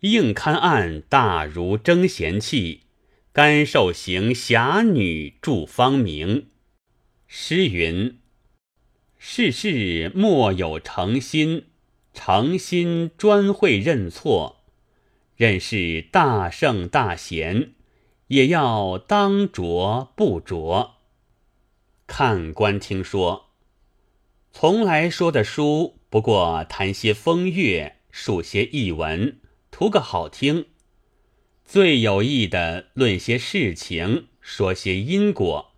硬勘案大如争贤气，甘受刑侠女助芳名。诗云：世事莫有诚心，诚心专会认错。认是大圣大贤，也要当着不着。看官听说，从来说的书不过谈些风月，述些逸文，图个好听。最有意的论些事情，说些因果，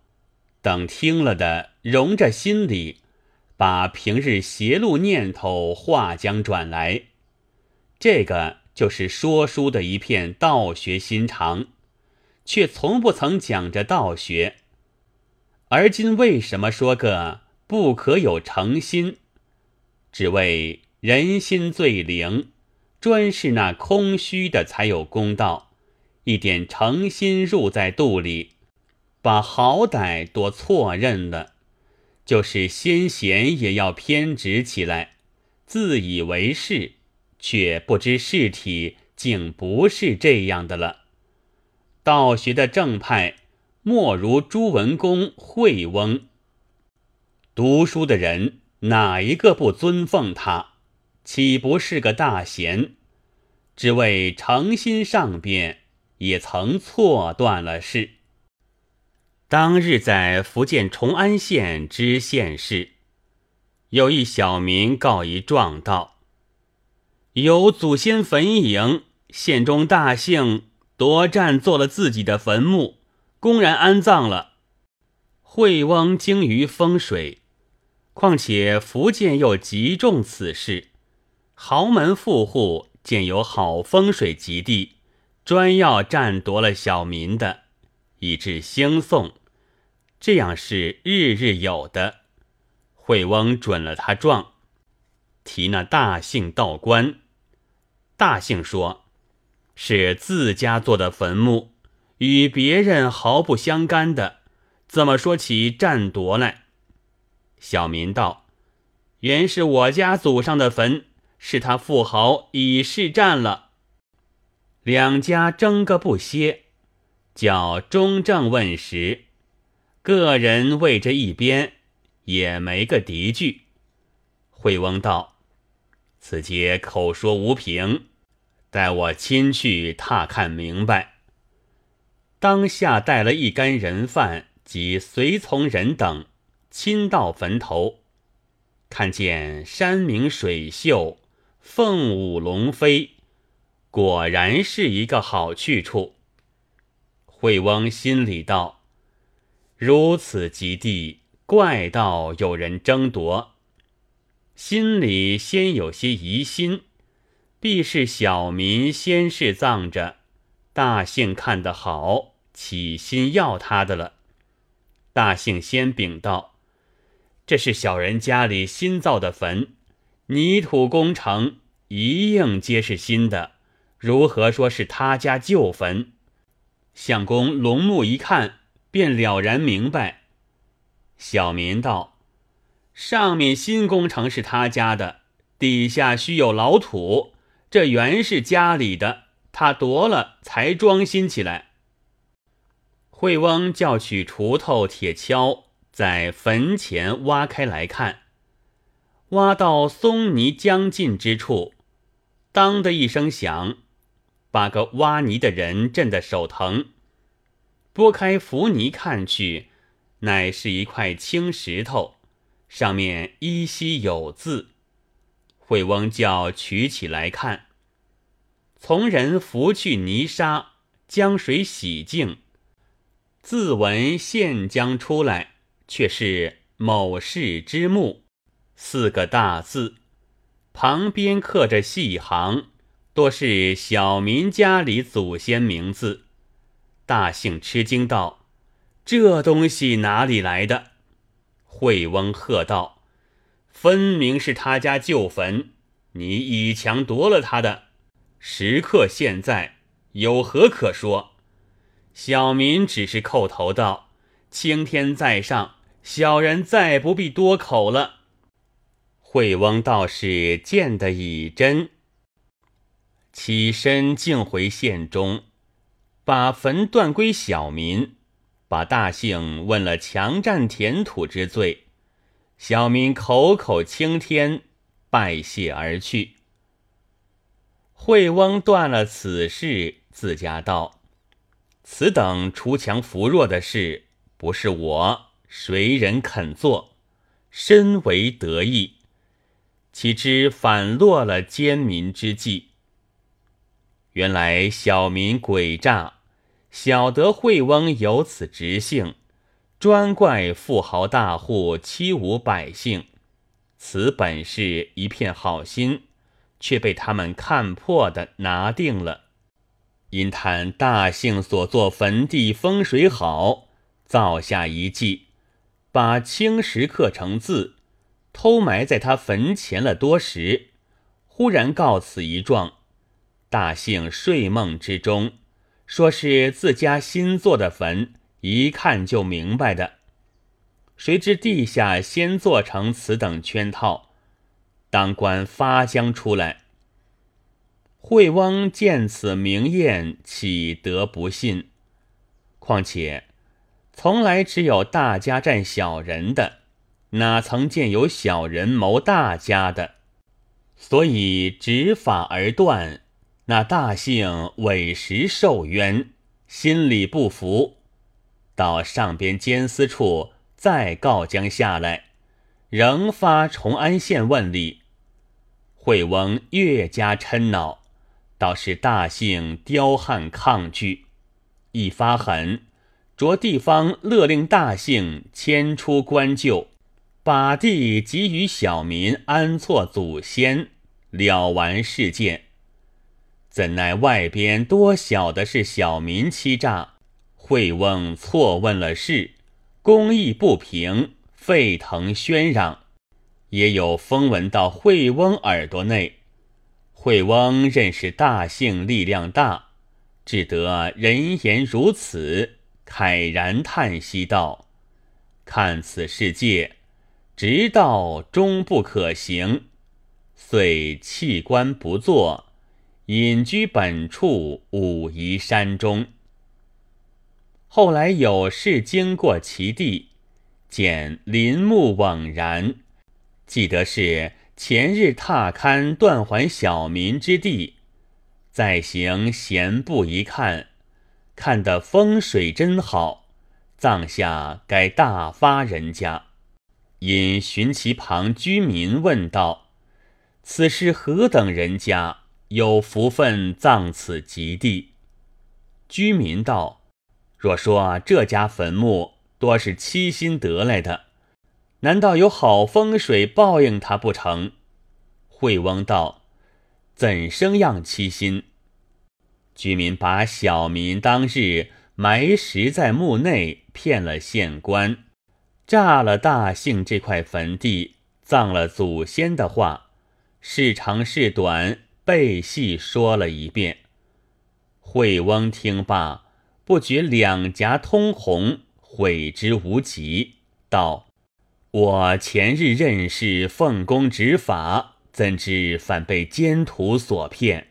等听了的容着心里，把平日邪路念头话将转来。这个就是说书的一片道学心肠，却从不曾讲着道学。而今为什么说个不可有诚心？只为人心最灵，专是那空虚的才有公道，一点诚心入在肚里，把好歹多错认了，就是先贤也要偏执起来，自以为是，却不知事体竟不是这样的了。道学的正派莫如朱文公、惠翁，读书的人哪一个不尊奉他？岂不是个大贤？只为诚心上边也曾错断了事。当日在福建崇安县知县市，有一小民告一状道：有祖先坟茔，县中大姓夺占做了自己的坟墓，公然安葬了。惠翁精于风水，况且福建又极重此事，豪门富户见有好风水极地，专要占夺了小民的，以致兴讼，这样是日日有的。惠翁准了他状，提那大姓道官。大姓说是自家做的坟墓，与别人毫不相干的，怎么说起占夺来？小民道：原是我家祖上的坟，是他富豪以示占了。两家争个不歇，叫中正问时，个人为这一边，也没个敌据。惠翁道：此皆口说无凭，待我亲去踏看明白。当下带了一干人犯及随从人等，亲到坟头，看见山明水秀，凤舞龙飞，果然是一个好去处。惠翁心里道：如此极地，怪道有人争夺。心里先有些疑心，必是小民先是葬着，大姓看得好，起心要他的了。大姓先禀道：这是小人家里新造的坟，泥土工程一应皆是新的，如何说是他家旧坟？相公龙目一看，便了然明白。小民道：上面新工程是他家的，底下须有老土，这原是家里的，他夺了才装新起来。惠翁叫取锄头铁锹，在坟前挖开来看，挖到松泥将近之处，当的一声响，把个挖泥的人震得手疼。拨开浮泥看去，乃是一块青石头，上面依稀有字。惠翁叫取起来看，从人拂去泥沙，将水洗净，字文现将出来，却是某氏之墓四个大字，旁边刻着细行，多是小民家里祖先名字。大姓吃惊道：这东西哪里来的？惠翁喝道：分明是他家旧坟，你以强夺了他的，时刻现在有何可说？小民只是叩头道：青天在上，小人再不必多口了。惠翁倒是见得已真，起身径回县中，把坟断归小民，把大姓问了强占田土之罪。小民口口倾天，拜谢而去。惠翁断了此事，自家道：此等锄强扶弱的事，不是我谁人肯做，深为得意，岂知反落了奸民之计。原来小民诡诈，晓得惠翁有此直性，专怪富豪大户欺侮百姓，此本是一片好心，却被他们看破的拿定了。因叹大姓所作坟地风水好，造下一计，把青石刻成字，偷埋在他坟前了多时，忽然告此一状。大姓睡梦之中，说是自家新做的坟，一看就明白的，谁知地下先做成此等圈套，当官发将出来。惠翁见此明验，岂得不信？况且从来只有大家占小人的，哪曾见有小人谋大家的？所以执法而断，那大姓委实受冤，心里不服，到上边监司处再告将下来，仍发崇安县问理。惠翁越加嗔恼，倒是大姓刁悍抗拒，一发狠，着地方勒令大姓迁出官旧，把地给予小民安错祖先，了完事件。怎奈外边多晓得是小民欺诈，惠翁错问了事，公义不平，沸腾喧嚷，也有风闻到惠翁耳朵内。惠翁认识大姓力量大，只得人言如此，慨然叹息道：看此世界，直道终不可行，遂弃官不做，隐居本处武夷山中。后来有事经过其地，见林木蓊然，记得是前日踏勘断还小民之地，再行闲步一看，看得风水真好，葬下该大发人家。因寻其旁居民问道：此是何等人家？有福分葬此极地。居民道：若说这家坟墓多是七心得来的，难道有好风水报应它不成？惠翁道：怎生样七心？居民把小民当日埋石在墓内，骗了县官，炸了大姓这块坟地，葬了祖先的话，是长是短背细说了一遍。惠翁听罢，不觉两颊通红，悔之无及，道：我前日任事奉公执法，怎知反被奸徒所骗，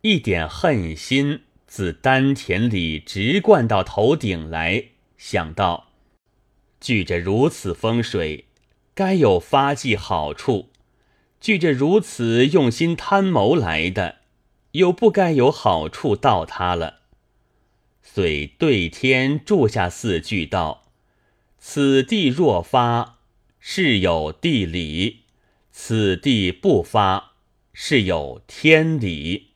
一点恨心自丹田里直灌到头顶来。想到据着如此风水，该有发迹好处，据着如此用心贪谋来的，又不该有好处到他了。遂对天注下四句道：此地若发，是有地理；此地不发，是有天理。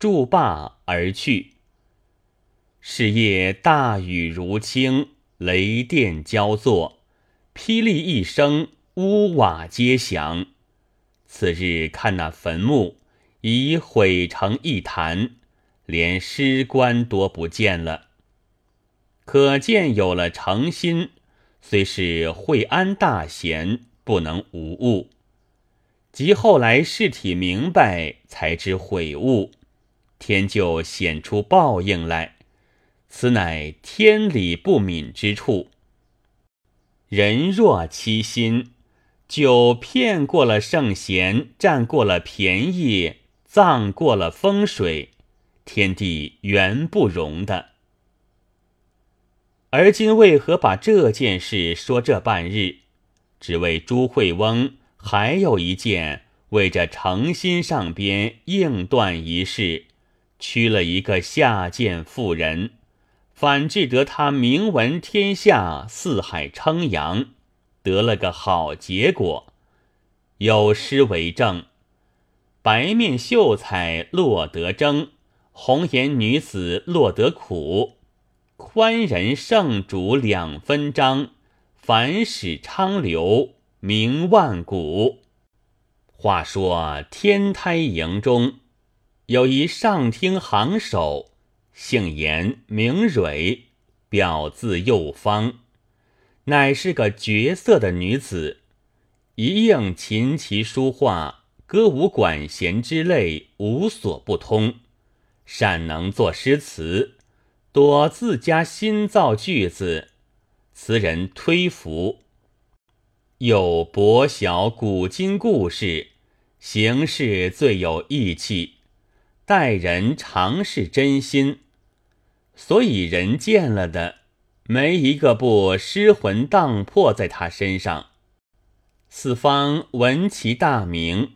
注罢而去。是夜大雨如倾，雷电交作，霹雳一声，屋瓦皆响。次日看那坟墓已毁成一潭，连尸棺多不见了。可见有了诚心，虽是惠安大贤，不能无误。及后来事体明白，才知悔悟，天就显出报应来。此乃天理不泯之处。人若欺心，就骗过了圣贤，占过了便宜，葬过了风水，天地原不容的。而今为何把这件事说这半日，只为朱惠翁还有一件为着诚心上边应断一事，屈了一个下贱妇人，反致得他名闻天下，四海称扬，得了个好结果。有诗为证：白面秀才落得争，红颜女子落得苦，宽人圣主两分章，凡使昌流名万古。话说天台营中有一上厅行首，姓严名蕊，表字幼芳，乃是个绝色的女子，一应琴棋书画歌舞管弦之类无所不通，善能作诗词，多自家新造句子，词人推服，有博晓古今故事，行事最有义气，待人常是真心，所以人见了的没一个不失魂荡魄在他身上。四方闻其大名，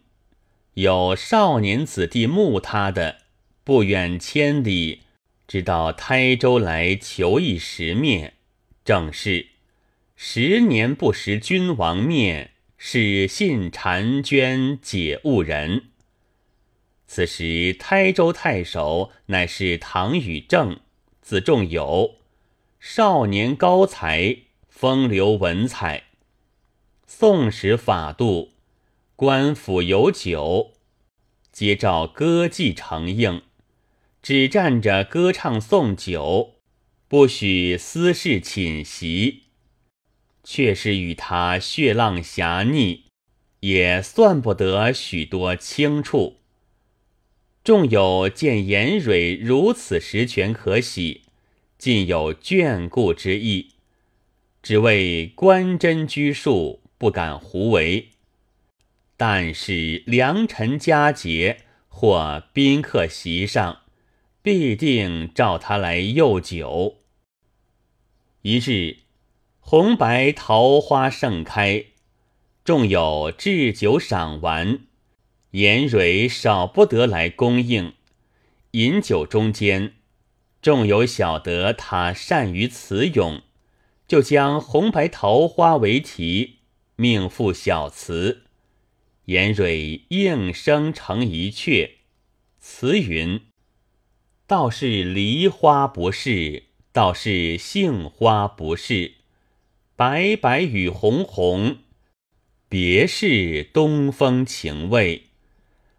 有少年子弟慕他的，不远千里，直到台州来求一食面，正是10年不食君王面，是信婵娟解误人。此时台州太守乃是唐禹政，字仲友，少年高才，风流文采，宋时法度，官府有酒，皆照歌伎承应，只站着歌唱送酒，不许私事寝席，却是与他血浪侠逆，也算不得许多轻处。仲有见严蕊如此实权可喜，尽有眷顾之意，只为官真拘束，不敢胡为。但是良辰佳节或宾客席上，必定召他来诱酒。一日红白桃花盛开，众有置酒赏玩，颜蕊少不得来供应。饮酒中间，众有晓得他善于词咏，就将红白桃花为题，命赋小词。颜蕊应声成一阙，词云：倒是梨花不是，倒是杏花不是，白白与红红，别是东风情味。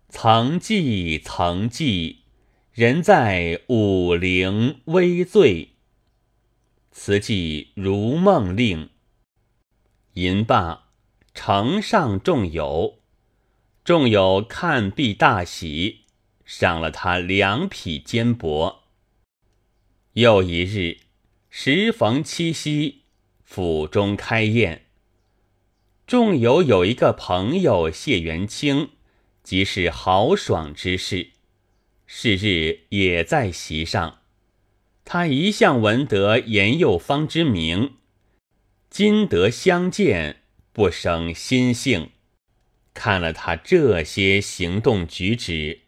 曾记曾记，人在武陵微醉。词记如梦令。吟罢，呈上仲友。仲友看毕大喜，赏了他2匹缣帛。又一日，时逢七夕，府中开宴。仲友有一个朋友谢元清，即是豪爽之士，是日也在席上。他一向闻得严幼芳之名，今得相见，不生心性，看了他这些行动举止，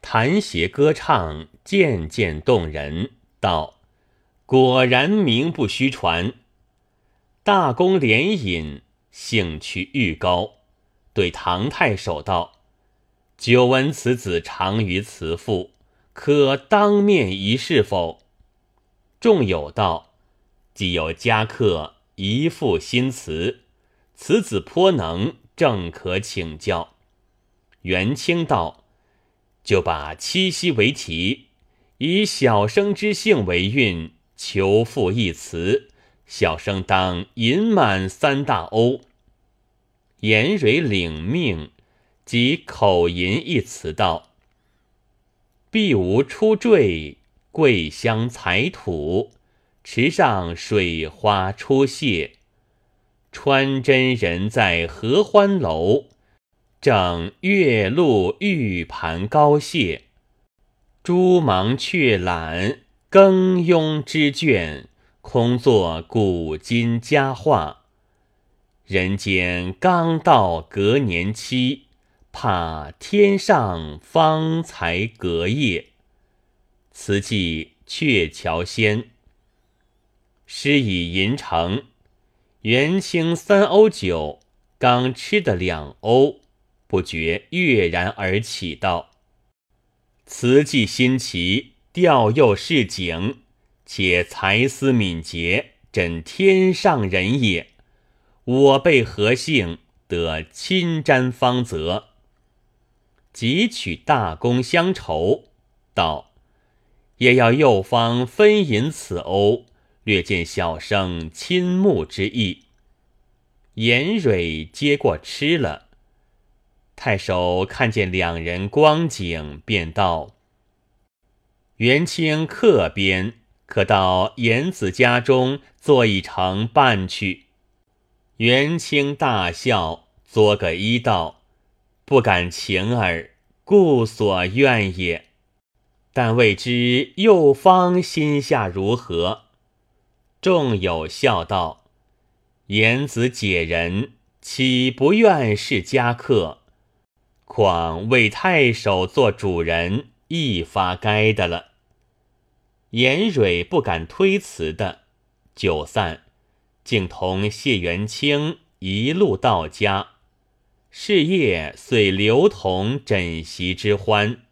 弹弦歌唱，渐渐动人，道：果然名不虚传。大公连饮，兴趣愈高，对唐太守道：久闻此子长于词赋，可当面一试否？仲友道：既有佳客，一赋新词，此子颇能，正可请教。元清道：就把七夕为题，以小生之性为韵，求赋一词，小生当吟满3大瓯。颜蕊领命，即口吟一词道：碧梧初坠，桂香采土，池上水花初泻，川真人在合欢楼，正月露玉盘高泻，朱芒却览耕庸之卷，空作古今佳话。人间刚到隔年期，怕天上方才隔夜。此即鹊桥仙。诗以吟成，元清3欧酒，刚吃的2欧，不觉跃然而起道：词既新奇，调又市井，且才思敏捷，真天上人也。我辈何幸得亲沾芳泽，汲取大功相酬。道也要右方分引此欧，略见小生亲慕之意。严蕊接过吃了。太守看见两人光景，便道：元清客边，可到严子家中做一程伴去。元清大笑，作个揖道：不敢请耳，故所愿也。但未知右方心下如何？众有笑道：严子解人，岂不愿是家客？况为太守做主人，一发该的了。严蕊不敢推辞的。酒散，竟同谢元清一路到家。是夜遂刘同枕席之欢。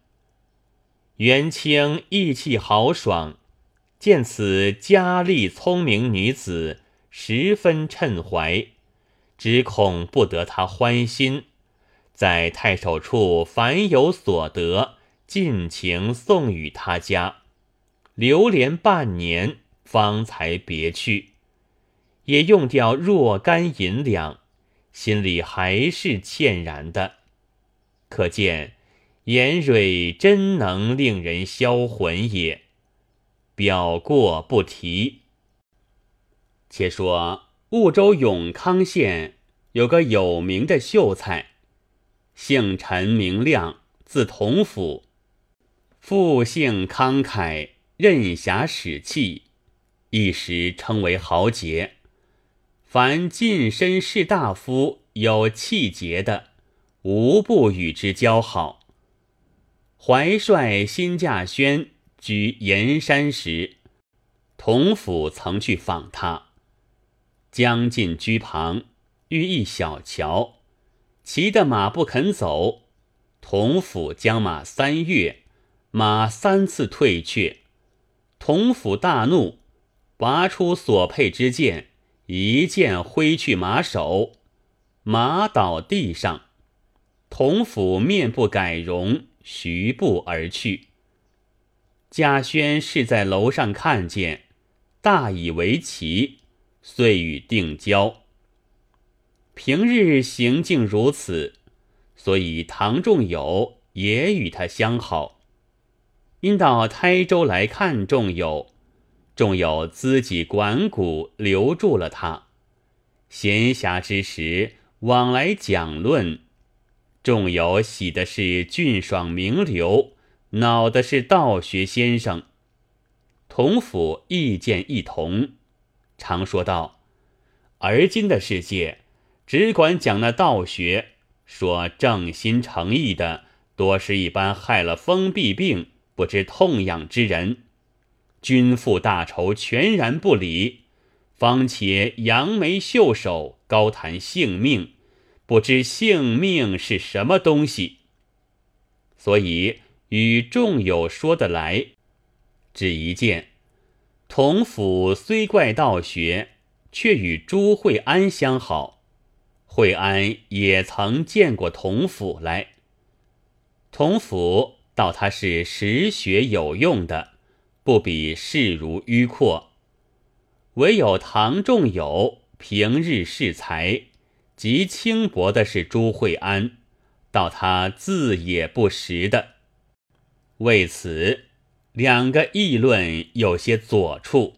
元清意气豪爽，见此佳丽聪明女子，十分趁怀，只恐不得她欢心，在太守处凡有所得，尽情送与他家，流连半年，方才别去。也用掉若干银两，心里还是歉然的。可见严蕊真能令人销魂也。表过不提。且说婺州永康县有个有名的秀才，姓陈名亮，字同甫，复性慷慨，任侠使气，一时称为豪杰。凡近身士大夫有气节的，无不与之交好。怀帅辛稼轩居盐山时，同甫曾去访他，将近居旁，遇一小桥，骑的马不肯走，同甫将马三跃，马3次退却。同甫大怒，拔出所佩之剑，一剑挥去马首，马倒地上。同甫面不改容，徐步而去。稼轩是在楼上看见，大以为奇，遂与定交。平日行径如此，所以唐仲友也与他相好。因到台州来看仲友，仲友自己管鼓留住了他，闲暇之时往来讲论。仲友喜的是俊爽名流，恼的是道学先生。同甫意见异同，常说道：而今的世界只管讲那道学，说正心诚意的多是一般害了封闭病不知痛痒之人，君父大仇全然不理，方且扬眉袖手高谈性命，不知性命是什么东西。所以与众友说得来，只一件，同甫虽怪道学，却与朱惠安相好。惠安也曾见过同甫来，同甫道他是实学有用的，不比世如迂阔。唯有唐仲友平日恃才，极轻薄的是朱惠安，道他字也不识的。为此两个议论有些左处。